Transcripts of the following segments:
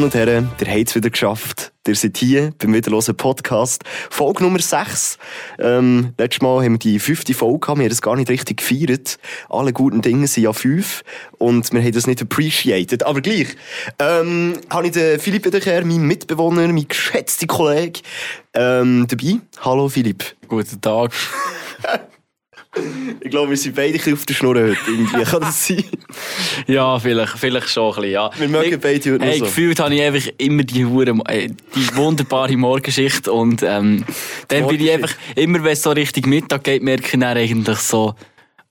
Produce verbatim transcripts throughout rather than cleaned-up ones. Damen und Herren, ihr habt es wieder geschafft. Ihr seid hier beim widrlosen Podcast. Folge Nummer sechs. Ähm, letztes Mal haben wir die fünfte Folge gehabt. Wir haben das gar nicht richtig gefeiert. Alle guten Dinge sind ja fünf. Und wir haben das nicht appreciated. Aber gleich, ähm, habe ich den Philipp der Ker, meinen Mitbewohner, meinen geschätzten Kollegen, ähm, dabei. Hallo Philipp. Guten Tag. Ich glaube, wir sind beide ein bisschen auf der Schnur heute. Irgendwie. Kann das sein? Ja, vielleicht, vielleicht schon ein bisschen, ja. Wir mögen ich, beide heute noch so. Gefühlt habe ich einfach immer die, Hure, die wunderbare Morgenschicht und ähm, dann bin ich einfach, immer wenn es so Richtung Mittag geht, merke ich dann eigentlich so,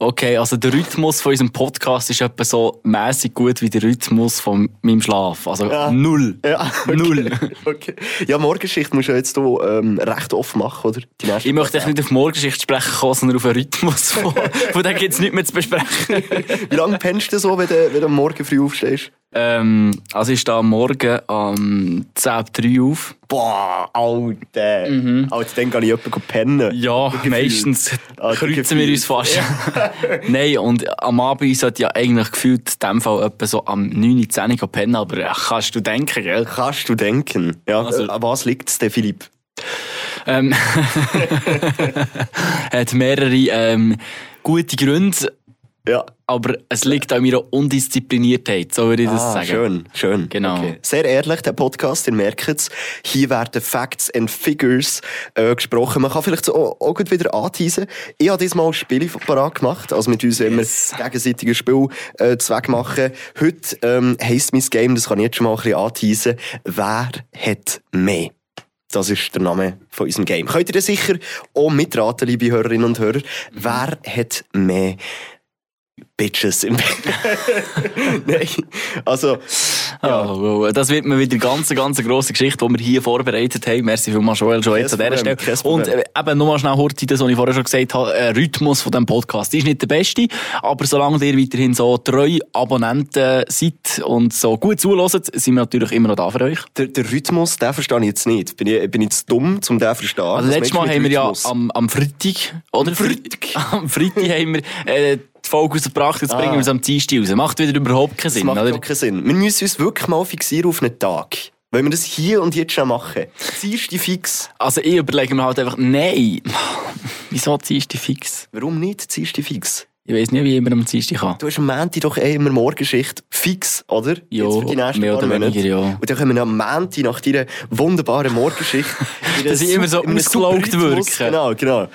okay, also der Rhythmus von unserem Podcast ist etwa so mäßig gut wie der Rhythmus von meinem Schlaf. Also ja. null. Ja, okay. Null. Okay. Ja, Morgenschicht musst du jetzt hier ähm, recht oft machen, oder? Die ich möchte ja. nicht auf Morgenschicht sprechen, sondern auf einen Rhythmus. Von, von dem gibt es nichts mehr zu besprechen. Wie lange pennst du so, wenn du, wenn du am Morgen früh aufstehst? Ähm, also ich stehe am Morgen um zehn Uhr drei auf. Boah, Alter. Mhm. Alter, dann gehe ich jemanden pennen. Ja, meistens Alter, kreuzen Gefühl. wir uns fast. Ja. Nein, und am Abend sollte ich ja eigentlich gefühlt in dem Fall etwa so am neun Uhr zehn Uhr pennen, aber ja, kannst du denken, gell? Kannst du denken. Ja, also, an was liegt es denn, Philipp? Ähm, hat mehrere ähm, gute Gründe. Ja. Aber es liegt an meiner Undiszipliniertheit, so würde ich das ah, sagen. Schön, schön. Genau. Okay. Sehr ehrlich, der Podcast, ihr merkt es, hier werden Facts and Figures äh, gesprochen. Man kann vielleicht so auch gut wieder anteisen. Ich habe diesmal ein Spiel parat gemacht, also mit uns yes. immer gegenseitiges Spiel äh, Zweck machen. Heute ähm, heisst mein Game, das kann ich jetzt schon mal ein bisschen anteisen, «Wer hat mehr?» Das ist der Name von unserem Game. Könnt ihr das sicher auch mitraten, liebe Hörerinnen und Hörer? «Wer hat mehr?» Bitches im Bett. Nein, also... Ja. Oh, das wird mir wieder eine ganz, ganz grosse Geschichte, die wir hier vorbereitet haben. Merci vielmals, Joel, schon jetzt an dieser Stelle. Und äh, eben nochmal schnell kurz, das, was ich vorher schon gesagt habe, der Rhythmus von diesem Podcast ist nicht der beste, aber solange ihr weiterhin so treue Abonnenten seid und so gut zuhört, sind wir natürlich immer noch da für euch. Der, der Rhythmus, den verstehe ich jetzt nicht. Bin ich, bin ich zu dumm, um den zu verstehen? Also letztes Mal haben wir ja am, am Freitag, oder? Freitag. Am Freitag haben wir... Äh, die Folge rausgebracht, jetzt ah. bringen wir es am Dienstag raus. Macht wieder überhaupt keinen Sinn, macht oder? Macht keinen Sinn. Wir müssen uns wirklich mal fixieren auf einen Tag. Wollen wir das hier und jetzt schon machen? Dienstag fix. Also ich überlege mir halt einfach, nein. Wieso Dienstag fix? Warum nicht Dienstag fix? Ich weiss nicht, wie ich immer am Dienstag kann. Du hast am Montag doch eh immer Morgenschicht fix, oder? Ja, jetzt für die nächsten mehr oder weniger, ja. Und dann können wir am Montag nach dieser wunderbaren Morgenschicht... Dass ich immer so ausgelaugt wirke. Genau, genau.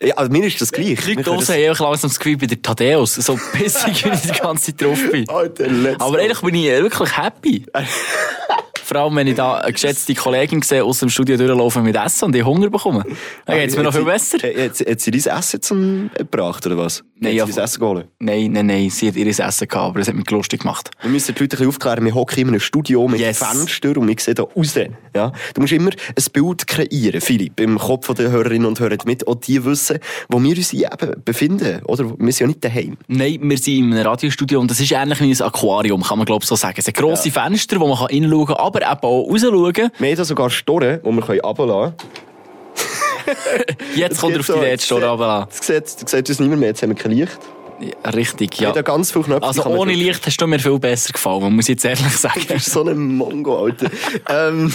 Ja, also mir ist das gleich. Die Leute draussen haben einfach langsam das Gefühl bei der Tadeus. So pissig, wie ich die ganze Zeit drauf bin. Alter, aber ehrlich bin ich wirklich happy. Vor allem, wenn ich da eine geschätzte Kollegin sehe, aus dem Studio durchlaufen mit Essen und ich Hunger bekomme. Dann geht es mir noch viel besser. Hat sie, hat sie dein Essen zum gebracht, oder was? Nein, hat sie dein Essen geholt? Nein, nein, nein, sie hat ihr Essen gehabt, aber es hat mich lustig gemacht. Wir müssen die Leute ein bisschen aufklären, wir hocken in einem Studio mit yes. Fenstern und wir sehen da raus. Ja? Du musst immer ein Bild kreieren, Philipp, im Kopf der Hörerinnen und Hörer, damit auch die wissen, wo wir uns eben befinden. Oder? Wir sind ja nicht daheim. Nein, wir sind in einem Radiostudio und das ist ähnlich wie ein Aquarium, kann man glaube ich so sagen. Es sind grosse ja. Fenster, wo man reinschauen kann, aber eben auch rausschauen. Wir haben da sogar Storren, die wir runterlassen können. Jetzt kommt er auf so, die Rätsel Storren runterlassen. Das sieht, das sieht uns niemand mehr, jetzt haben wir kein Licht. Ja, richtig, ja. Da ganz viele Knöpfe, also ohne Licht hast du mir viel besser gefallen, muss ich jetzt ehrlich sagen. Du bist so ein Mongo, Alter. ähm.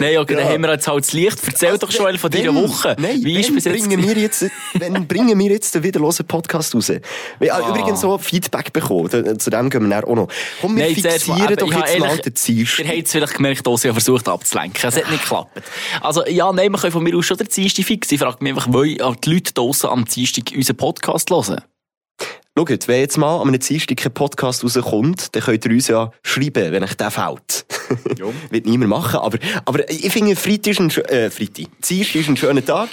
Nein, okay, ja. Dann haben wir jetzt halt das Licht. Erzähl also, doch schon wenn, von dieser Woche. Nein, wie ist bis jetzt? Bringen wir jetzt wenn bringen wir jetzt den widrlosen Podcast raus? Wir haben ah. übrigens so Feedback bekommen, zu dem gehen wir dann auch noch. Komm, wir Nein, fixieren zuerst, doch jetzt mal den Ziest. Ihr habt es vielleicht gemerkt, dass ich versucht abzulenken. Es hat nicht geklappt. Also ja, nein, wir können von mir aus schon den Ziest fix. Ich frage mich einfach, wollen die Leute draussen am Ziest unseren Podcast hören? Schaut, wenn jetzt mal an einem Dienstag kein Podcast rauskommt, dann könnt ihr uns ja schreiben, wenn euch der fällt. Ja. Wird niemand machen, aber, aber ich finde, Freitag ist ein, Sch- äh, Freitag. Dienstag ist ein schöner Tag.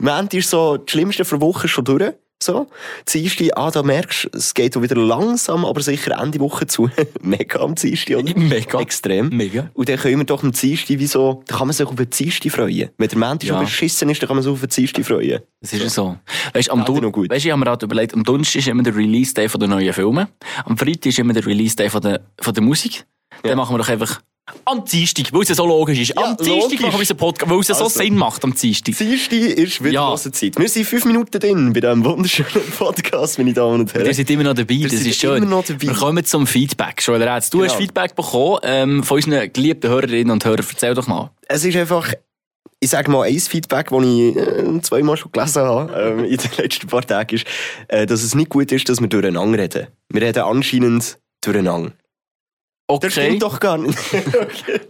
Montag ist so das Schlimmste für Wochen schon durch. So, Dienstag, ah, da merkst du, es geht auch wieder langsam, aber sicher Ende Woche zu. Mega am Dienstag, oder? Mega. Extrem. Mega. Und dann können wir doch am Dienstag, wieso, da kann man sich auf den Dienstag freuen. Wenn der Montag ja. schon beschissen ist, dann kann man sich auf den Dienstag freuen. Das ist ja so. Weißt du, am Dun- gut. Weißt, ich habe mir gerade überlegt, am Donnerstag ist immer der Release-Day der neuen Filme. Am Freitag ist immer der Release-Day von der, von der Musik. Ja. Dann machen wir doch einfach Am Dienstag, weil es so logisch ist. Ja, am Dienstag machen wir unseren Podcast, weil es also, so Sinn macht am Dienstag. Dienstag ist wieder ja. Zeit. Wir sind fünf Minuten drin bei diesem wunderschönen Podcast, meine Damen und Herren. Wir sind immer noch dabei, das, das ist schön. Wir kommen zum Feedback. Joel, du genau. hast Feedback bekommen ähm, von unseren geliebten Hörerinnen und Hörern. Erzähl doch mal. Es ist einfach... Ich sage mal, ein Feedback, das ich äh, zweimal schon gelesen habe ähm, in den letzten paar Tagen, ist, äh, dass es nicht gut ist, dass wir durcheinander reden. Wir reden anscheinend durcheinander. Okay. Das stimmt doch gar nicht. Okay.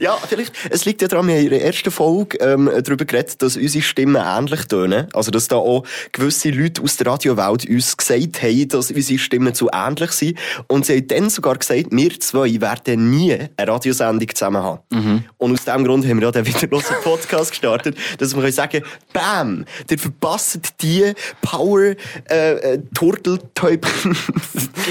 Ja, vielleicht. Es liegt ja daran, wir haben in der ersten Folge ähm, darüber geredet, dass unsere Stimmen ähnlich tönen. Also, dass da auch gewisse Leute aus der Radiowelt uns gesagt haben, dass unsere Stimmen zu ähnlich sind. Und sie haben dann sogar gesagt, wir zwei werden nie eine Radiosendung zusammen haben. Mhm. Und aus diesem Grund haben wir ja den widrlosen Podcast gestartet, dass wir können sagen, bam, ihr verpasst die Power äh, Turteltäubchen.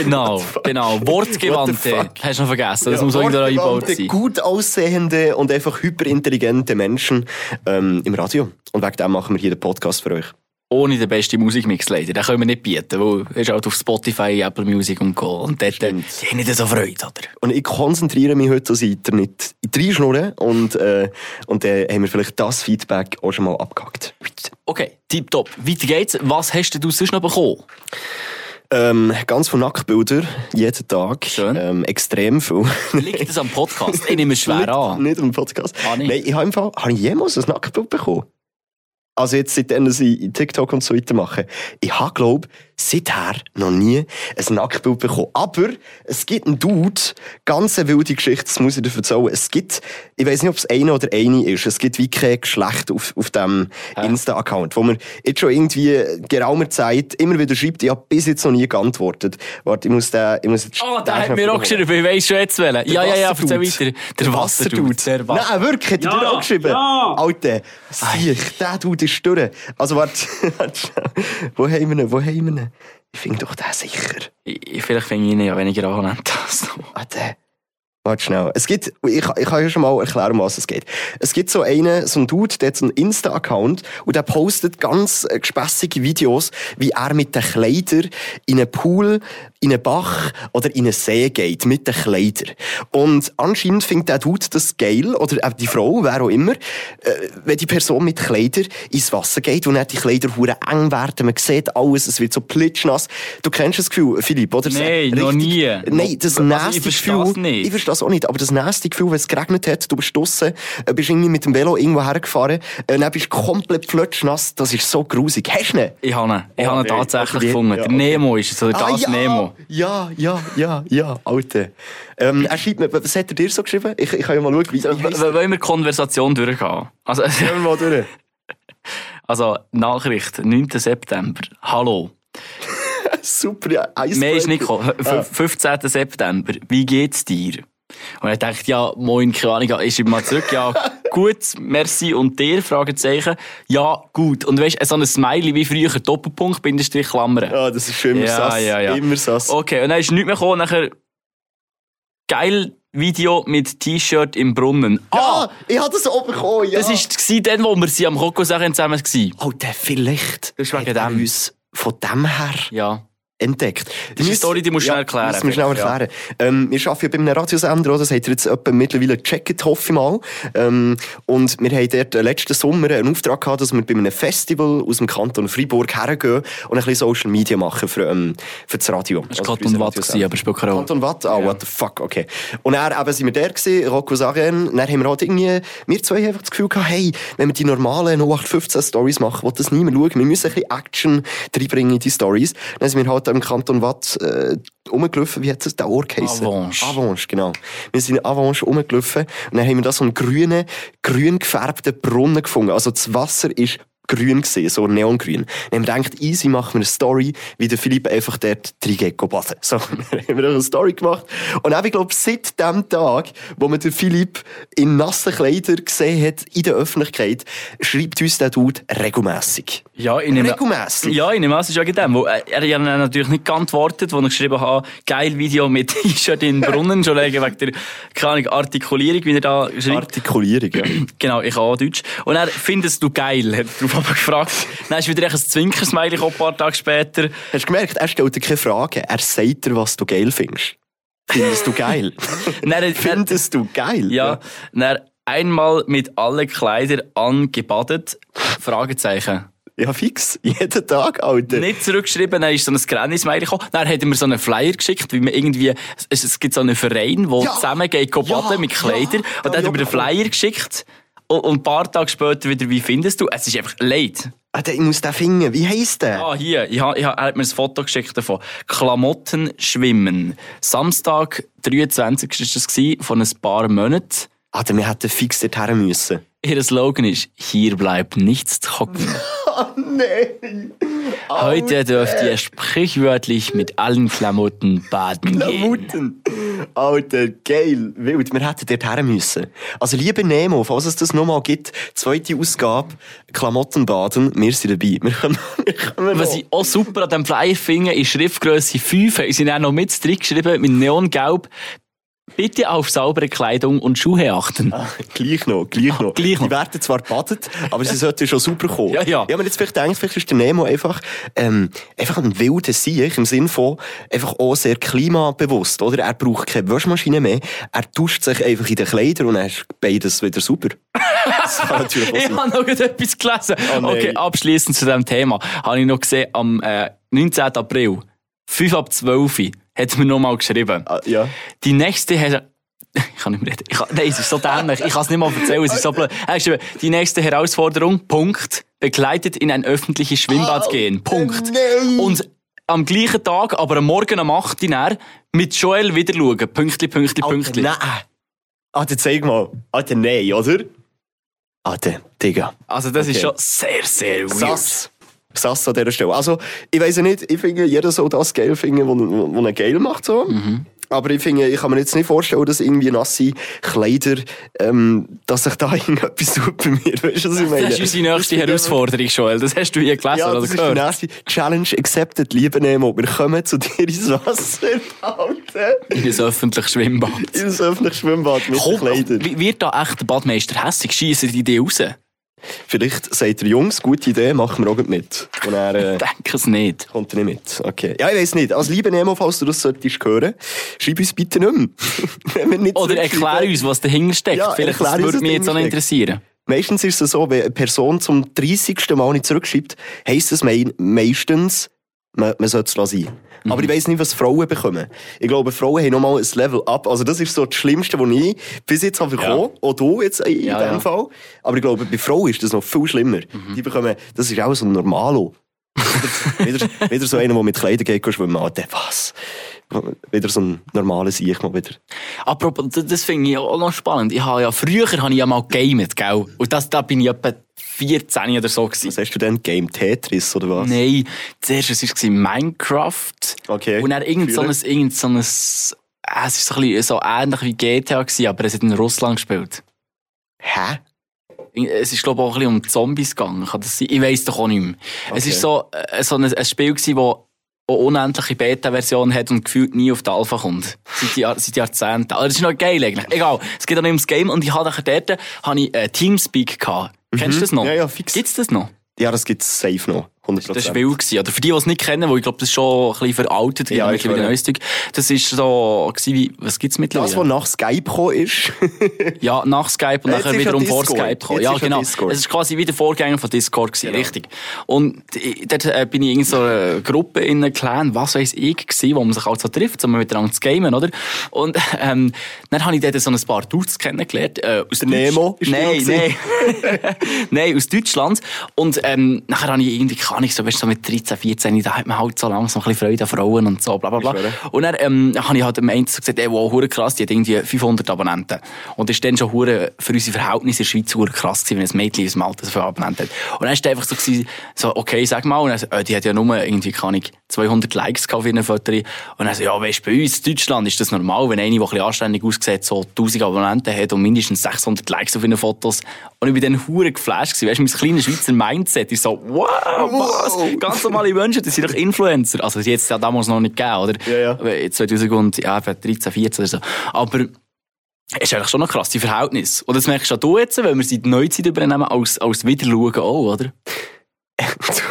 Genau, genau. Wortgewandte. Hast du noch vergessen, das ja, muss auch wieder eingebaut sein. Gut aussehende und einfach hyperintelligente Menschen ähm, im Radio. Und wegen dem machen wir hier den Podcast für euch. Ohne den besten Musikmix, leider. Den können wir nicht bieten, weil es ist halt auf Spotify, Apple Music und Co. Und dort haben wir nicht so Freude, oder? Und ich konzentriere mich heute, dass ich da nicht reinschnurre. Und, äh, und dann haben wir vielleicht das Feedback auch schon mal abgehakt. Okay, tipptopp. Weiter geht's. Was hast denn du sonst noch bekommen? Ähm, ganz viele Nacktbilder, jeden Tag. Schön. Ähm, extrem viel. Liegt das am Podcast? Ich nehme es schwer an. Nicht, nicht am Podcast. Ah, nicht. Nein, ich habe, Fall, habe ich jemals ein Nacktbild bekommen? Also jetzt, seitdem ich TikTok und so weiter mache. Ich habe, glaube ich, seither noch nie ein Nacktbild bekommen. Aber es gibt einen Dude, ganz eine wilde Geschichte, das muss ich dir erzählen. Es gibt, ich weiss nicht, ob es eine oder eine ist, es gibt wie kein Geschlecht auf, auf diesem Insta-Account, wo man jetzt schon irgendwie geraumer Zeit immer wieder schreibt, ich habe bis jetzt noch nie geantwortet. Warte, ich muss den... Ich muss jetzt oh, der hat mir auch geschrieben, ich weiss schon jetzt wollen. Ja, ja, ja, erzähl weiter. Der Wasserdude. Nein, wirklich, hat ja, er auch geschrieben. Ja. Alter, sieh, der Dude ist durch. Also warte, wo haben wir ihn, wo haben wir ihn? Ich finde doch den sicher. Ich, vielleicht finde ich ihn ja weniger angenehm als du. Warte, warte schnell. Es gibt, ich, ich kann ja schon mal erklären, um was es geht. Es gibt so einen, so einen Dude, der hat so einen Insta-Account und der postet ganz gespässige Videos, wie er mit den Kleidern in einen Pool, in einen Bach oder in einen See geht, mit den Kleidern. Und anscheinend findet der Dude das geil, oder die Frau, wer auch immer, wenn die Person mit Kleidern ins Wasser geht und dann die Kleider hure eng werden, man sieht alles, es wird so plitschnass. Du kennst das Gefühl, Philipp, oder? Nein, noch nie. Nein, das nasty Gefühl, ich verstehe das nicht. Ich verstehe das auch nicht, aber das nasty Gefühl, wenn es geregnet hat, du bist draussen, bist irgendwie mit dem Velo irgendwo hergefahren, dann bist du komplett plitschnass, das ist so grusig. Hast du ihn? Ich habe ihn. Ich habe ihn tatsächlich gefunden. Der Nemo ist es, oder das Nemo. Ja, ja, ja, ja, Alter. Ähm, er schreibt mir, was hat er dir so geschrieben? Ich, ich kann ja mal schauen, wie, wie w- wollen wir die Konversation durchgehen? Also, also, wir mal durch. Also, Nachricht, neunten September. Hallo. Super, ja. Mehr ist nicht gekommen. fünfzehnten September. Wie geht's dir? Und er denkt, ja, moin, keine Ahnung, ich schreibe mal zurück, ja, gut, merci und dir, Fragezeichen, ja, gut. Und weißt du, so ein Smiley wie früher, Doppelpunkt, Bindestrich, Klammern. Ja, das ist schon immer ja, sass, ja, ja. immer sass. Okay, und dann ist nichts mehr gekommen, nachher, geil, Video mit T-Shirt im Brunnen. Ah, ja, ich habe das auch bekommen, ja. Das war dann, wo wir sie am Kokosach zusammen waren. Oh, der vielleicht. Das ist wegen dem. Uns von dem her. Ja. Entdeckt. Die Story, die musst du ja, schnell erklären. Muss schnell erklären. Ja. Ähm, wir arbeiten ja bei einem Radiosender, das habt ihr jetzt mittlerweile gecheckt, hoffe ich mal. Ähm, und wir haben dort letzten Sommer einen Auftrag gehabt, dass wir bei einem Festival aus dem Kanton Freiburg hergehen und ein bisschen Social Media machen für, ähm, für das Radio. Das war also Kanton Watt, gewesen, aber es war keine Rolle. Kanton Watt? Ah, oh, yeah. What the fuck, okay. Und dann eben, sind wir da gewesen, Rocco Sagen, dann haben wir halt irgendwie, wir zwei einfach das Gefühl gehabt, hey, wenn wir die normalen null acht fünfzehn Stories machen, will das niemand schauen, wir müssen ein bisschen Action reinbringen in die Stories. Dann sind wir halt im Kanton Watt äh, rumgelaufen. Wie hat es der Ort geheißen? Avonche. Avonche, genau. Wir sind in Avonche rumgelaufen und dann haben wir da so einen grünen, grün gefärbten Brunnen gefunden. Also das Wasser war grün, gewesen, so neongrün. Dann haben wir gedacht, easy, machen wir eine Story, wie der Philipp einfach dort reingeht baden. So, dann haben wir da eine Story gemacht. Und auch, ich glaube, seit dem Tag, wo man den Philipp in nassen Kleidern gesehen hat, in der Öffentlichkeit, schreibt uns der Dude regelmässig. Ja, in einem... Regelmässig? Ja, in einem Mass ist ja dem. Er hat natürlich nicht geantwortet, wo ich geschrieben habe, geil Video mit T-Shirt in den Brunnen, schon wegen der, keine Ahnung, Artikulierung, wie er da schreibt. Artikulierung, ja. Genau, ich auch Deutsch. Und er findest du geil, aber gefragt. Dann ist wieder ein Zwinkersmiley ein paar Tage später. Hast du gemerkt, er stellt dir keine Fragen. Er sagt dir, was du geil findest. Findest du geil? Dann, Findest dann, du geil? Ja. ja. Einmal mit allen Kleidern angebadet? Fragezeichen. Ja, fix. Jeden Tag, Alter. Nicht zurückgeschrieben, dann ist so ein Granny-Smiley gekommen. Dann hat er mir so einen Flyer geschickt, wie man irgendwie, es gibt so einen Verein, der ja. zusammen geht baden ja. mit Kleidern. Ja. Und dann ja, hat er mir einen Flyer geschickt. Und ein paar Tage später wieder, wie findest du? Es ist einfach leid. Ah, ich muss den finden. Wie heisst der? Ah, hier. Ich hab, ich hab, er hat mir ein Foto geschickt davon. Klamotten schwimmen. Samstag, dreiundzwanzigsten war das gewesen, von ein paar Monaten. Ah, wir hätten fix dorthin müssen. Ihr Slogan ist, hier bleibt nichts trocken. Oh nein! Oh, heute dürft ihr sprichwörtlich mit allen Klamotten baden Klamotten. gehen. Alter, geil. Wild, wir hätten dorthin müssen. Also lieber Nemo, falls es das nochmal gibt, zweite Ausgabe, Klamotten baden, wir sind dabei. Wir können, wir können Was ich auch super an diesem Flyer finde, in Schriftgröße fünf, haben sie auch noch mit drin geschrieben, mit Neongelb, bitte auf saubere Kleidung und Schuhe achten. Ah, gleich noch, gleich noch. Ah, gleich noch. Die werden zwar gebadet, aber sie sollten schon super kommen. Ja, ja. Ich habe mir jetzt vielleicht gedacht, vielleicht ist der Nemo einfach, ähm, einfach ein wilder Sieg, im Sinne von einfach auch sehr klimabewusst. Oder? Er braucht keine Waschmaschine mehr, er tauscht sich einfach in den Kleidern und er ist beides wieder super. Das kann natürlich auch sein. Ich habe noch etwas gelesen. Oh, okay, abschliessend zu diesem Thema. Habe ich noch gesehen, am äh, neunzehnten April, fünf ab zwölf Uhr, hat mir noch mal geschrieben. Ah, ja. Die nächste Her- Ich kann nicht mehr reden. Ich kann, nein, es ist so dämlich. Ich kann es nicht mal erzählen. Es ist so blöd. Die nächste Herausforderung, Punkt, begleitet in ein öffentliches Schwimmbad oh, gehen. Punkt. Nein. Und am gleichen Tag, aber am Morgen um acht Uhr dann, mit Joel wieder schauen. Pünktli, Pünktli, Pünktli. Nein. Alter, zeig mal. Alter, nein, oder? Alter, Digga. Also das okay. ist schon sehr, sehr weird. Sass. Sass an dieser Stelle. Also, ich weiss ja nicht, ich finde, jeder soll das geil finden, was er geil macht. So. Mhm. Aber ich finde, ich kann mir jetzt nicht vorstellen, dass irgendwie nasse Kleider, ähm, dass sich da irgendetwas tut bei mir. Weißt du, was ich meine? Das ist unsere nächste Herausforderung, Joel. Das hast du hier gelesen ja, oder gehört. Ja, das ist die nächste Challenge accepted, liebe Nemo. Wir kommen zu dir ins Wasser, Alter. In ein öffentliches Schwimmbad. In ein öffentliches Schwimmbad mit Komm, Kleidern. Wird da echt der Badmeister hässig? Schiessen die Idee raus? Vielleicht sagt ihr Jungs, gute Idee, machen wir auch mit. Und er, äh, ich denke es nicht. Kommt er nicht mit? Okay. Ja, ich weiss nicht. Also, liebe Nemo, falls du das solltest hören, schreib uns bitte nicht mehr. nicht Oder erklär uns, was dahinter steckt. Ja, Vielleicht das würde mich jetzt auch interessieren. Meistens ist es so, wenn eine Person zum dreißigsten Mal nicht zurückschreibt, heisst es me- meistens, man, man sollte es sein. Mhm. Aber ich weiss nicht, was Frauen bekommen. Ich glaube, Frauen haben nochmal ein Level up. Also das ist so das Schlimmste, was ich bis jetzt habe bekommen. Ja. Auch du jetzt in ja, diesem ja. Fall. Aber ich glaube, bei Frauen ist das noch viel schlimmer. Mhm. Die bekommen, das ist auch so ein Normalo. wieder, wieder so einer, der mit Kleidern geht schwimmen. Alter, was? Wieder so ein normales Ich mal wieder. Apropos, das finde ich auch noch spannend. Ich habe ja, früher habe ich ja mal gegamet, gell? Und das, da bin ich etwa vierzehn oder so gewesen. Was hast du denn? Game Tetris oder was? Nein, zuerst war es Minecraft. Okay. Und dann irgend so ein, irgend so ein, es war so ein bisschen so ähnlich wie G T A gewesen, aber es hat in Russland gespielt. Hä? Es ist, glaube ich, auch ein bisschen um Zombies gegangen. Kann das sein? Ich weiss doch auch nicht mehr. Okay. Es war so, so ein, ein Spiel gewesen, das eine unendliche Beta-Version hat und gefühlt nie auf die Alpha kommt. Seit, Jahr, seit Jahrzehnten. Aber das ist noch geil eigentlich. Egal, es geht auch nicht ums Game. Und ich hatte dort hatte ich, äh, Teamspeak gehabt. Mhm. Kennst du das noch? Ja, ja, fix. Gibt's das noch? Ja, das gibt es safe noch. hundert Prozent. Das war wild. Oder für die, die es nicht kennen, weil ich glaube, das ist schon ein bisschen veraltet. Ja, ich glaube, das war so, wie, was gibt es mittlerweile? Das, was nach Skype gekommen ist. ja, nach Skype und nachher wiederum vor Skype gekommen. Ja, genau. Es war quasi wie der Vorgänger von Discord gewesen, genau. Richtig. Und dort äh, bin ich in so einer Gruppe, in einem Clan, was weiss ich, gewesen, wo man sich auch so trifft, um miteinander zu gamen, oder? Und ähm, dann habe ich dort so ein paar Dudes kennengelernt. Äh, aus der Nemo? Nein, nein. nein, aus Deutschland. Und ähm, nachher habe ich irgendwie kann ich so, weißt, so mit dreizehn, vierzehn, da hat man halt so langsam ein bisschen Freude an Frauen und so, bla bla bla. Und dann ähm, habe ich halt am Ende so gesagt, ey, wow, hure krass, die hat irgendwie fünfhundert Abonnenten. Und das war dann schon hure für unsere Verhältnisse in der Schweiz hure krass gewesen, wenn ein Mädchen aus dem Alter so viele Abonnenten hat. Und dann war es einfach so, gewesen, so, okay, sag mal, und dann so, äh, die hat ja nur irgendwie, keine Ahnung, zweihundert Likes gehabt für ihren Foto. Und dann so, ja, weißt du, bei uns in Deutschland ist das normal, wenn eine, die ein bisschen anständig aussieht, so tausend Abonnenten hat und mindestens sechshundert Likes auf ihren Fotos. Und ich bin dann hure geflasht gewesen, weißt du, mein kleines Schweizer Mindset ist so, wow, was? Ganz normale Menschen, das sind doch Influencer. Also das hat es ja damals noch nicht gegeben, oder? Ja, ja. zweitausenddreizehn, vierzehn oder so. Aber es ist eigentlich schon noch krass, die Verhältnis. Und das merkst du auch du jetzt, wenn wir sie die Neuzeit übernehmen, als, als Wiederschauen auch, oder? Du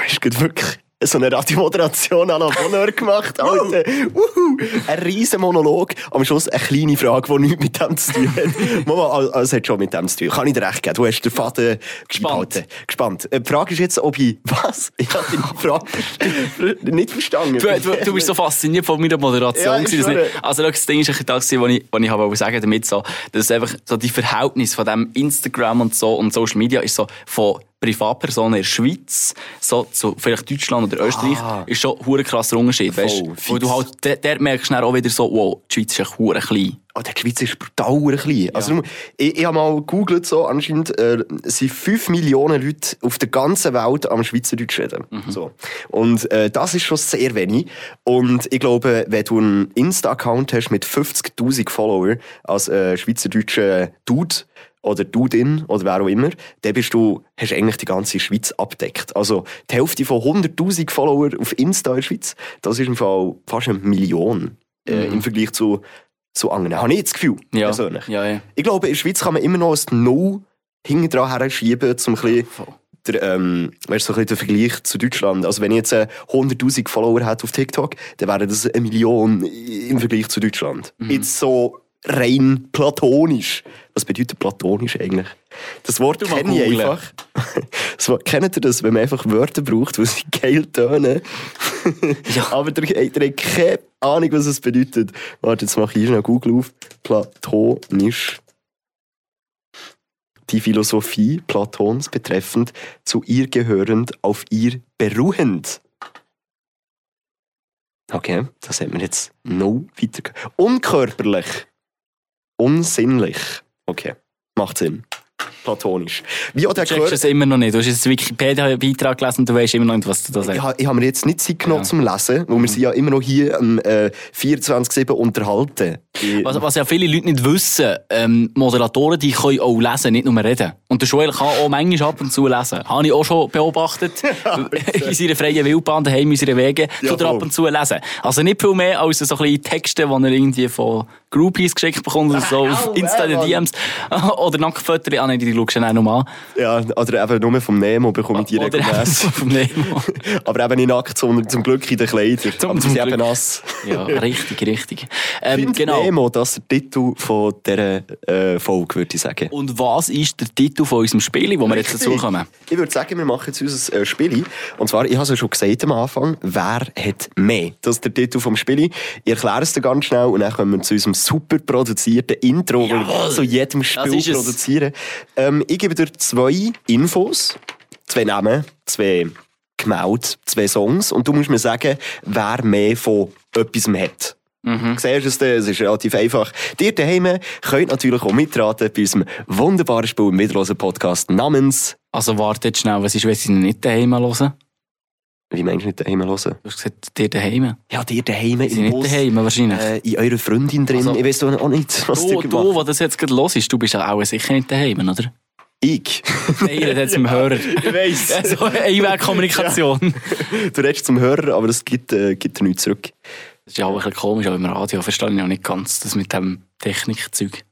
hast gerade wirklich so eine Radiomoderation à la Bonheur gemacht, Alter. Wuhu! Ein riesen Monolog, am Schluss eine kleine Frage, die nichts mit dem zu tun hat. Mama, es hat schon mit dem zu tun. Kann ich dir recht geben, du hast den Faden gespannt. Gespannt. Die Frage ist jetzt, ob ich... Was? Ich habe die Frage nicht verstanden. Du, du, du bist so fasziniert von meiner Moderation. Ja, das nicht, also das Ding war ein Tag, den ich, den ich habe sagen damit so, dass einfach so die Verhältnisse von dem Instagram und so und Social Media ist so von Privatpersonen in der Schweiz, so zu vielleicht Deutschland oder Österreich, ah. ist schon ein krasser Unterschied. Weißt? Weil du halt, dort merkst du auch wieder so, wow, die Schweiz ist echt hure klein. Oh, die Schweiz ist brutal klein. Ja. Also, ich, ich habe mal gegoogelt, so, anscheinend äh, sind fünf Millionen Leute auf der ganzen Welt am Schweizerdeutsch reden. Mhm. So. Und äh, das ist schon sehr wenig. Und ich glaube, wenn du einen Insta-Account hast mit fünfzigtausend Follower als äh, schweizerdeutscher Dude, oder Dudin, oder wer auch immer, dann bist du, hast eigentlich die ganze Schweiz abdeckt. Also die Hälfte von hunderttausend Follower auf Insta in der Schweiz, das ist im Fall fast eine Million äh, mhm. im Vergleich zu, zu anderen. Habe ich jetzt das Gefühl, ja. persönlich. Ja, ja. Ich glaube, in der Schweiz kann man immer noch ein Null hinten dran herschieben, um ein bisschen... Der, ähm, weißt, so ein bisschen der Vergleich zu Deutschland. Also wenn ich jetzt äh, hunderttausend Follower hätte auf TikTok, dann wären das eine Million im Vergleich zu Deutschland. Mhm. Jetzt so... rein platonisch. Was bedeutet platonisch eigentlich? Das Wort kenne ich einfach. Das Wort, kennt ihr das, wenn man einfach Wörter braucht, die sie geil tönen? Ja. Aber ihr habt keine Ahnung, was es bedeutet. Warte, jetzt mache ich hier noch Google auf. Platonisch. Die Philosophie Platons betreffend, zu ihr gehörend, auf ihr beruhend. Okay, das hat man jetzt noch weiter. Unkörperlich. Unsinnlich. Okay, macht Sinn. Platonisch. Wie auch der du checkst es immer noch nicht. Du hast jetzt einen Wikipedia-Beitrag gelesen und du weißt immer noch nicht, was du da sagst. Ich, ich habe mir jetzt nicht Zeit genommen ja. zum Lesen, weil wir sind ja immer noch hier am äh, vierundzwanzig sieben unterhalten. Was, was ja viele Leute nicht wissen, ähm, Moderatoren, die können auch lesen, nicht nur reden. Und der Joel kann auch manchmal ab und zu lesen. Habe ich auch schon beobachtet. In seiner freien Wildbahn, daheim in unseren Wegen, tut er ab und zu lesen. Also nicht viel mehr als so kleine Texte, die er irgendwie von Groupies geschickt bekommt oder so, auf Insta oder D Ms. Oder Nacktfotos an die schaust du auch noch an. Ja, oder eben nur vom Nemo bekomme ich die regelmässig. Vom Nemo. Aber eben nicht nackt, sondern zum Glück in den Kleidern. Zum, aber sie sind eben nass. Ja, richtig, richtig. Ähm, genau. Nemo, das ist der Titel von dieser äh, Folge, würde ich sagen. Und was ist der Titel von unserem Spiel, wo wir jetzt dazu kommen? Ich würde sagen, wir machen jetzt unser äh, Spiel. Und zwar, ich habe es ja schon gesagt am Anfang, wer hat mehr? Das ist der Titel vom Spiel. Ich erkläre es dir ganz schnell und dann kommen wir zu unserem super produzierten Intro, jawohl, wo wir zu jedem Spiel produzieren. Ähm, ich gebe dir zwei Infos, zwei Namen, zwei Gemälde, zwei Songs und du musst mir sagen, wer mehr von etwas hat. Mhm. Siehst du es denn? Es ist relativ einfach. Ihr daheim könnt natürlich auch mitraten bei unserem wunderbaren Spiel im widrlosen Podcast namens... Also wartet schnell, was ist, wenn sie nicht daheim hören? Wie meinst du nicht daheim hören? Du hast gesagt, dir daheim. Ja, dir daheim. Sie sind nicht daheim, wahrscheinlich. Äh, in eurer Freundin drin. Also, ich weiss auch nicht, was du gemacht hast. Du, der das jetzt gerade los ist, du bist ja auch sicher nicht daheim, oder? Ich? Nein, er redet zum Hörer. Ich weiss. Also Einwegkommunikation. Ja. Du redest zum Hörer, aber es gibt, äh, gibt dir nichts zurück. Das ist ja auch ein bisschen komisch, aber im Radio verstehe ich auch nicht ganz, das mit dem Technikzeug.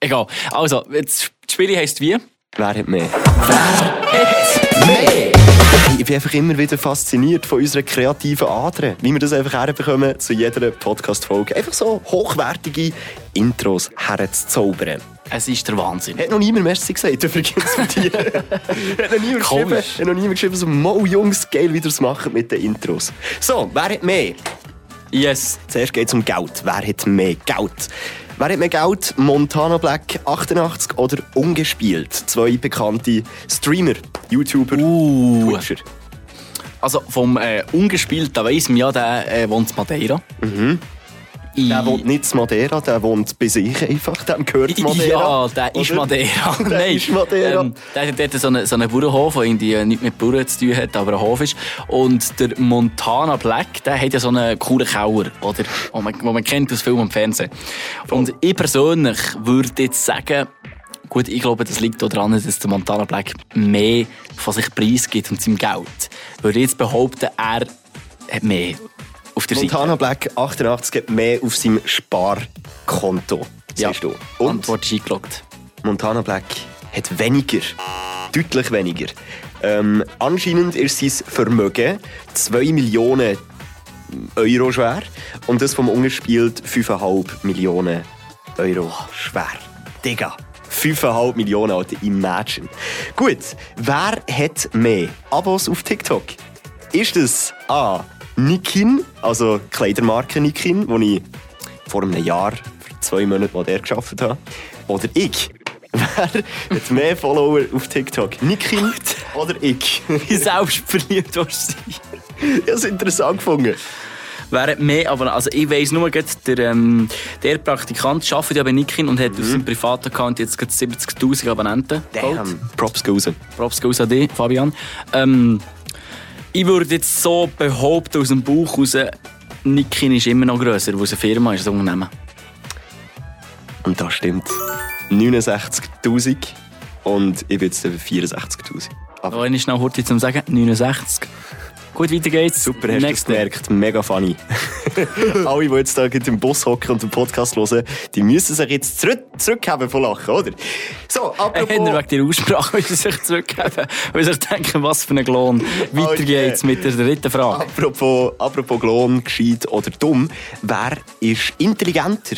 Egal. Also, jetzt, das Spiel heisst wie? Wer hat mehr? Wer hat mehr? Ich bin einfach immer wieder fasziniert von unserer kreativen Adre. Wie wir das einfach herbekommen, zu jeder Podcast-Folge einfach so hochwertige Intros herzuzaubern. Es ist der Wahnsinn. Hat noch niemand «Merci» gesagt, übrigens von dir. Hat noch niemand geschrieben, hat noch niemand geschrieben, so «Mo Jungs, geil, wie ihr es macht mit den Intros». So, wer hat mehr? Yes. Zuerst geht es um Geld. Wer hat mehr Geld? Wer hat mehr Geld? MontanaBlack achtundachtzig oder Ungespielt? Zwei bekannte Streamer, YouTuber, uh. Twitcher. Also vom äh, Ungespielt, da weiss man ja, der äh, wohnt in Madeira. Mhm. I- der wohnt nicht in Madeira, der wohnt bei sich einfach. Dem gehört Madeira. Ja, der ist Madeira. Der ist Madeira. Ähm, der hat dort so einen, so einen Bauernhof, der irgendwie nichts mit Bauern zu tun hat, aber ein Hof ist. Und der Montana Black, der hat ja so einen coolen Keller, oder? Den man, man kennt aus Film und Fernsehen. Und ich persönlich würde jetzt sagen, gut, ich glaube, das liegt daran, dass der Montana Black mehr von sich preisgibt und seinem Geld. Würde ich jetzt behaupten, er hat mehr. MontanaBlack achtundachtzig hat mehr auf seinem Sparkonto. Ja, du. Und Antwort ist eingeloggt. MontanaBlack hat weniger. Deutlich weniger. Ähm, anscheinend ist sein Vermögen zwei Millionen Euro schwer und das vom Ungespielt fünfeinhalb Millionen Euro schwer. Digga, fünfeinhalb Millionen, Alter, imagine. Gut, wer hat mehr Abos auf TikTok? Ist das A. Nikin, also Kleidermarke Nikin, wo ich vor einem Jahr, vor zwei Monaten mal der gearbeitet habe, oder ich? Wer hat mehr Follower auf TikTok? Nikin oder ich? Wie selbstverliebt warst du? Ich habe es interessant gefunden. Wer hat mehr, aber also ich weiss nur, der, ähm, der Praktikant arbeitet ja bei Nikin und hat mhm. auf seinem privaten Account jetzt gerade siebzigtausend Abonnenten. Damn. Props gehen raus. Props gehen raus an dich, Fabian. Ähm, ich würde jetzt so behaupten, aus dem Bauch raus, Nikin ist immer noch grösser, weil es eine Firma ist, ein Unternehmen. Und das stimmt. neunundsechzigtausend und ich bin jetzt vierundsechzigtausend. Aber ich schnell kurz zum Sagen, neunundsechzig. Gut, weiter geht's. Super, hast Next du gemerkt. Mega funny. Alle, die jetzt hier im Bus hocken und den Podcast hören, die müssen sich jetzt zurück, zurückhaben von Lachen, oder? So, apropos... Hey, wegen der Aussprache müssen sie sich zurückhaben, weil sie sich denken, was für ein Glon. Weiter okay. geht's mit der dritten Frage. Apropos, apropos Glon, gescheit oder dumm, wer ist intelligenter?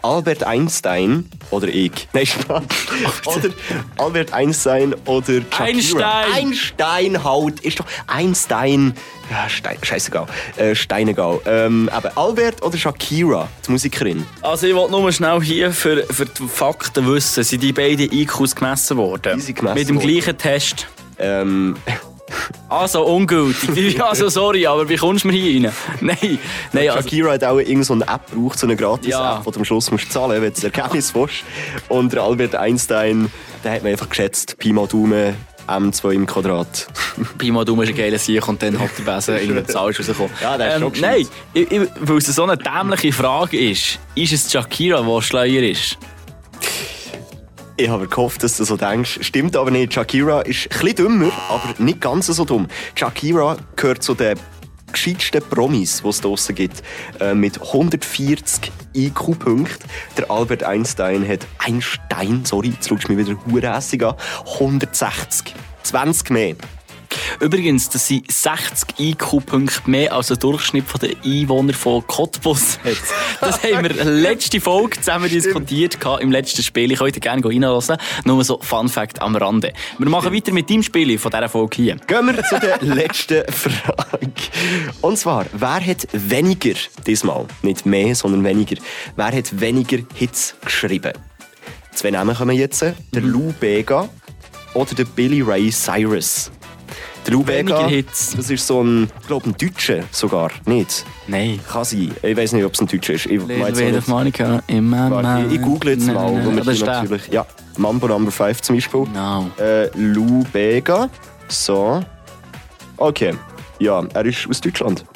Albert Einstein oder ich? Nein, Spaß. Oder Albert Einstein oder Shakira. Einstein! Einstein halt. Ist doch Einstein. Ja, Stein, scheissegal. Äh, Steinegal. Ähm, aber Albert oder Shakira, die Musikerin? Also ich wollte nur schnell hier für, für die Fakten wissen, sind die beiden I Qs gemessen worden? Die sind gemessen mit dem worden. Gleichen Test? Ähm... Also, ungültig. Also, sorry, aber wie kommst du mir hier rein? Nein. Nein also. Shakira hat auch irgend so eine App gebraucht, so eine Gratis-App, ja. die du am Schluss musst zahlen, wenn du das Ergebnis willst. Und der Albert Einstein, den hat man einfach geschätzt, Pi mal Daumen, M zwei im Quadrat. Pi mal Daumen ist ein geiler Sieg und dann hat der Besen in einer Zahl rausgekommen. Ja, der ist ähm, schon gescheit. Nein, weil es so eine dämliche Frage ist, ist es Shakira, die Schleier ist? Ich habe gehofft, dass du so denkst. Stimmt aber nicht. Shakira ist ein bisschen dümmer, aber nicht ganz so dumm. Shakira gehört zu den gescheitsten Promis, die es draussen gibt. Äh, mit hundertvierzig I Q-Punkten. Der Albert Einstein hat... Einstein, sorry, jetzt schaust du mich wieder hurenässig an. hundertsechzig. zwanzig mehr. Übrigens, das sind sechzig I Q-Punkte mehr als der Durchschnitt der Einwohner von Cottbus hat. Das haben wir letzte Folge zusammen diskutiert im letzten Spiel. Ich wollte gerne reinhören. Nur so Fun Fact am Rande. Wir machen ja. weiter mit deinem Spiel von dieser Folge hier. Gehen wir zu der letzten Frage. Und zwar, wer hat weniger, diesmal nicht mehr, sondern weniger, wer hat weniger Hits geschrieben? Zwei Namen kommen jetzt. Der Lou Bega oder der Billy Ray Cyrus. Der Lou Bega, das ist so ein, ich glaube, ein Deutscher sogar, nicht? Nein. Kann sein. Ich weiss nicht, ob es ein Deutscher ist. Ich weiß Monika, immer ich, ich google jetzt mal. Nein, nein, nein. Natürlich, ja, Mambo Number fünf zum Beispiel. Genau. No. Äh, Lou Bega. So. Okay. Ja, er ist aus Deutschland.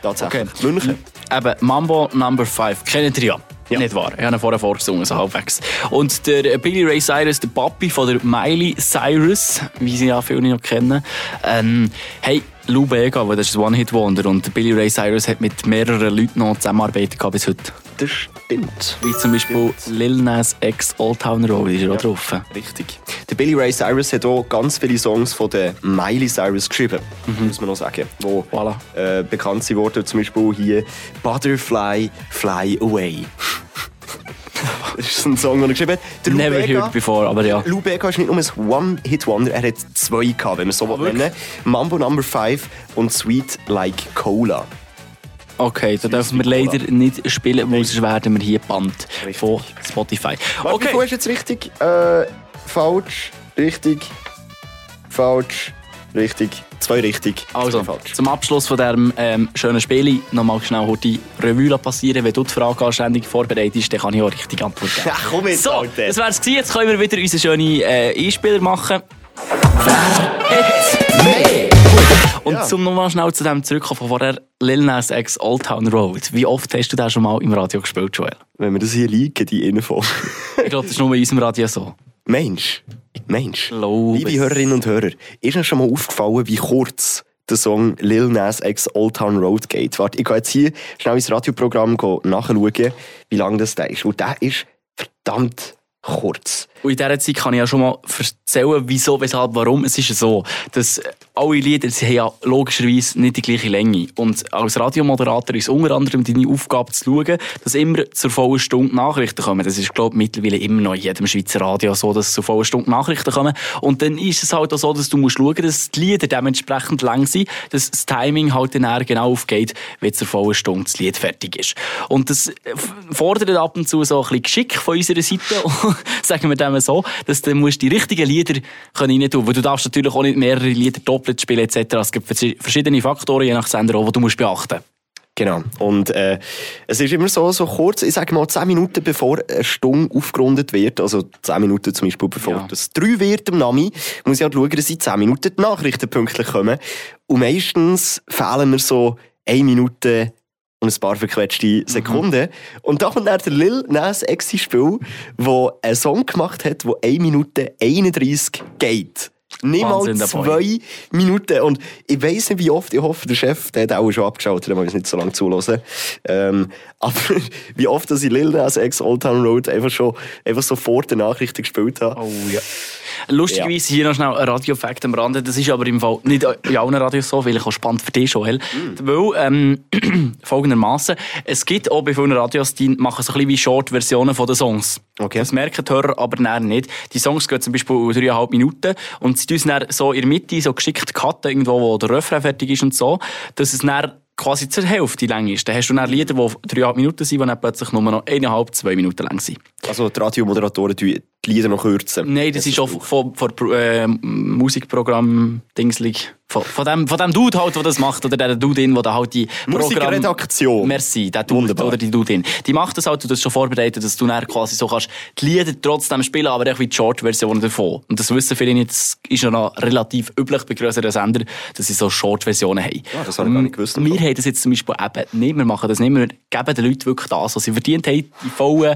Tatsächlich. Okay. München. Eben, Mambo Number fünf. Kennt ihr ja. Ja. Nicht wahr. Ich habe ihn vorher vorgesungen, so halbwegs. Und der Billy Ray Cyrus, der Papi von der Miley Cyrus, wie sie ja viele noch kennen, ähm, hey, Lou Bega, das ist ein One-Hit-Wonder und Billy Ray Cyrus hat mit mehreren Leuten noch zusammengearbeitet bis heute. Das stimmt. Wie zum Beispiel Lil Nas X, Old Town Road, ist er ja, auch drauf. Richtig. Der Billy Ray Cyrus hat auch ganz viele Songs von der Miley Cyrus geschrieben, mhm. muss man noch sagen, wo voilà. äh, bekannt sind worden, zum Beispiel hier «Butterfly, Fly Away». Das ist ein Song, den er geschrieben hat. Der Never Lou Bega, heard before, aber ja. Lou Bega ist nicht nur ein One-Hit-Wonder, er hat zwei gehabt, wenn man es so nennen will. Mambo Number fünf und Sweet Like Cola. Okay, da dürfen wir leider nicht spielen, weil sonst werden wir hier gebannt von Spotify. Okay. Marc, ist jetzt richtig? Äh, falsch, richtig, falsch, richtig. Zwei richtig, also, zwei falsch. Zum Abschluss von diesem ähm, schönen Spiel nochmal schnell heute die Revue passieren. Wenn du die Frage anständig vorbereitet bist, dann kann ich auch richtig antworten. Ja, komm jetzt, so, Alter. Das wär's gewesen. Jetzt können wir wieder unseren schönen äh, Einspieler machen. Hey. Und ja. zum nochmal schnell zu dem zurückkommen von vorher, Lil Nas X Old Town Road. Wie oft hast du das schon mal im Radio gespielt, Joel? Wenn wir das hier liken, die Info. Ich glaube, das ist nur in unserem Radio so. Mensch, Mensch, liebe Hörerinnen und Hörer, ist euch schon mal aufgefallen, wie kurz der Song Lil Nas X Old Town Road geht? Warte, ich gehe jetzt hier schnell ins Radioprogramm nachschauen, wie lang das da ist. Und der ist verdammt kurz. Und in dieser Zeit kann ich ja schon mal erzählen, wieso, weshalb, warum. Es ist ja so, dass alle Lieder sie haben ja logischerweise nicht die gleiche Länge. Und als Radiomoderator ist unter anderem deine Aufgabe zu schauen, dass immer zur vollen Stunde Nachrichten kommen. Das ist, glaube ich, mittlerweile immer noch in jedem Schweizer Radio so, dass zur vollen Stunde Nachrichten kommen. Und dann ist es halt auch so, dass du musst schauen, dass die Lieder dementsprechend lang sind, dass das Timing halt dann genau aufgeht, wenn zur vollen Stunde das Lied fertig ist. Und das fordert ab und zu so ein bisschen Geschick von unserer Seite, sagen wir dem so, dass du die richtigen Lieder rein tun, weil du darfst natürlich auch nicht mehrere Lieder doppelt spielen et cetera. Es gibt verschiedene Faktoren, je nach Sender, die du musst beachten musst. Genau. Und äh, es ist immer so, so kurz, ich sage mal zehn Minuten bevor eine Stunde aufgerundet wird, also zehn Minuten zum Beispiel bevor ja. das drei wird am Nami, muss ich halt schauen, dass in zehn Minuten die Nachrichten pünktlich kommen. Und meistens fehlen mir so eine Minute und ein paar verquetschte Sekunden. Mhm. Und da kommt dann der Lil Nas X ins Spiel, der einen Song gemacht hat, der eine Minute einunddreißig geht. Nicht Wahnsinn, mal zwei Minuten. Und ich weiss nicht, wie oft, ich hoffe, der Chef der hat auch schon abgeschaltet, da muss ich nicht so lange zuhören. Ähm, aber wie oft, dass ich Lil Nas X Old Town Road einfach schon einfach sofort die Nachrichten gespielt habe. Oh ja. Lustigerweise ja. hier noch schnell ein Radio-Fact am Rande. Das ist aber im Fall nicht in allen Radios so, vielleicht auch spannend für dich, Joel. Mm. Weil, ähm, folgendermaßen, es gibt auch bei vielen Radios, die machen so ein bisschen wie Short-Versionen von den Songs. Okay. Das merken die Hörer aber dann nicht. Die Songs gehen zum Beispiel dreieinhalb Minuten und sie tun uns so in der Mitte so geschickt cutten, irgendwo, wo der Refrain fertig ist und so, dass es dann quasi zur Hälfte lang ist. Dann hast du dann Lieder, die dreieinhalb Minuten sind, die dann plötzlich nur noch eineinhalb, zwei Minuten lang sind. Also die Radiomoderatoren die Lieder noch kürzen? Nein, das, das ist auch von, von, von äh, Musikprogramm-Dingslig. Von, von, dem, von dem Dude, halt, der das macht. Oder der Dude, der halt die Musikredaktion. Merci, der Dude, wunderbar. Oder die Dude. Die macht das halt, du das schon vorbereitet, dass du dann quasi so kannst die Lieder trotzdem spielen, aber auch wie die Short-Version davon. Und das wissen viele nicht, das ist ja noch relativ üblich bei grösseren Sendern, dass sie so Short-Versionen haben. Ja, das habe ich gar nicht gewusst. Wir haben das jetzt zum Beispiel eben nicht, wir machen das nicht, wir geben den Leuten wirklich das, was sie verdient haben, die vollen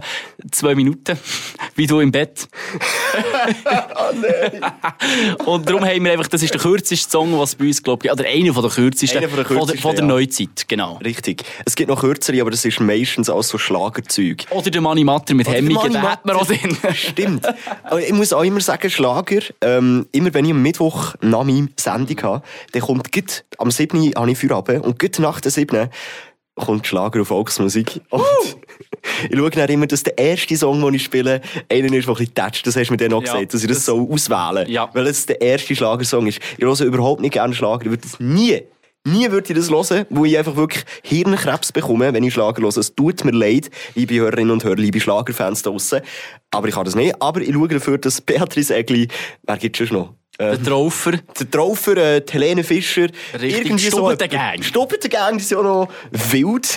zwei Minuten, wie du im Bett. Oh nein! Und darum haben wir einfach, das ist der kürzeste Song, was bei uns, glaube ich, oder einer von der kürzesten, einer von der, kürzesten, von der ja. Neuzeit, genau. Richtig. Es gibt noch kürzere, aber das ist meistens auch so Schlagerzeug. Oder der Mani Matter mit Hemmigen, den hat man auch drin. Stimmt. Aber ich muss auch immer sagen, Schlager, ähm, immer wenn ich am Mittwoch nach meinem Sendung habe, dann kommt gleich am siebten habe ich Feierabend und gleich nach der siebten kommt Schlager auf Volksmusik. Und ich schaue dann immer, dass der erste Song, den ich spiele, einer ist, der ein bisschen tätscht. Das hast du mir dann auch gesagt, ja, dass ich das, das so auswähle. Ja. Weil es der erste Schlagersong ist. Ich höre überhaupt nicht gerne Schlager. Ich würde das nie, nie würde ich das hören, wo ich einfach wirklich Hirnkrebs bekomme, wenn ich Schlager höre. Es tut mir leid, liebe Hörerinnen und Hörer, liebe Schlagerfans da draussen. Aber ich kann das nicht. Aber ich schaue dafür, dass Beatrice Eggli, wer gibt es schon noch? Der Traufer. Der Traufer, äh, die Helene Fischer. Richtig, Stubbentengang. Stubbentengang ist ja noch wild.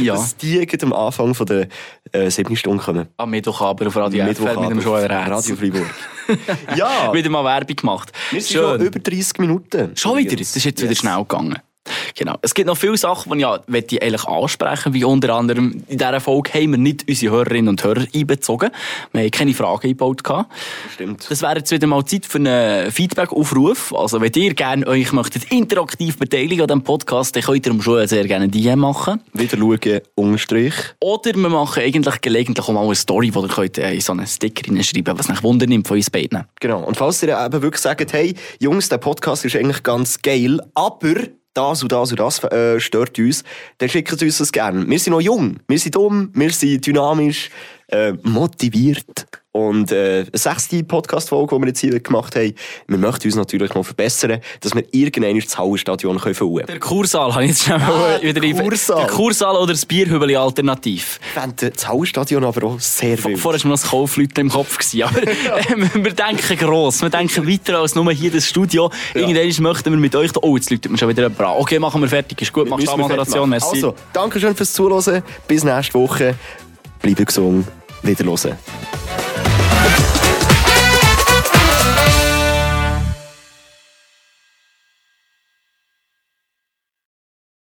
Ja. Dass die am Anfang von der äh, siebten Stunde kommen. Am Mittwochabend auf Radio Eiffel mit dem Joel Radio Freiburg. Ja. Wieder mal Werbung gemacht. Wir sind schon über dreißig Minuten. Schon wieder? Das ist jetzt yes. wieder schnell gegangen. Genau. Es gibt noch viele Sachen, die ich ja eigentlich ansprechen möchte, wie unter anderem in dieser Folge haben wir nicht unsere Hörerinnen und Hörer einbezogen. Wir haben keine Fragen eingebaut. Stimmt. Das wäre jetzt wieder mal Zeit für einen Feedback-Aufruf. Also wenn ihr gerne euch möchtet interaktiv beteiligen an diesem Podcast, dann könnt ihr am Joel sehr gerne D M machen. Wieder schauen, Unterstrich. Oder wir machen eigentlich gelegentlich auch mal eine Story, wo ihr könnt in so einen Sticker hineinschreiben, was euch Wunder nimmt von uns beiden. Genau. Und falls ihr eben wirklich sagt, hey Jungs, der Podcast ist eigentlich ganz geil, aber das und das und das äh, stört uns, dann schickt uns das gerne. Wir sind noch jung, wir sind dumm, wir sind dynamisch, äh, motiviert. Und äh, eine sechste Podcast-Folge, die wir jetzt hier gemacht haben, wir möchten uns natürlich noch verbessern, dass wir irgendwann das Hallenstadion füllen können. Der Kursaal habe ich jetzt schon ah, wieder der Kursaal. Der Kursaal oder das Bierhübeli alternativ. Das Hallenstadion aber auch sehr viel. Vorher war mir noch das Kaufleute im Kopf. Aber wir denken gross, wir denken weiter als nur hier das Studio. Ja. Irgendwann möchten wir mit euch da, oh, jetzt läutet man schon wieder jemand an. Okay, machen wir fertig, ist gut, machst du Moderation, merci. Also, danke schön fürs Zuhören, bis nächste Woche, bleibt gesund, wieder hören.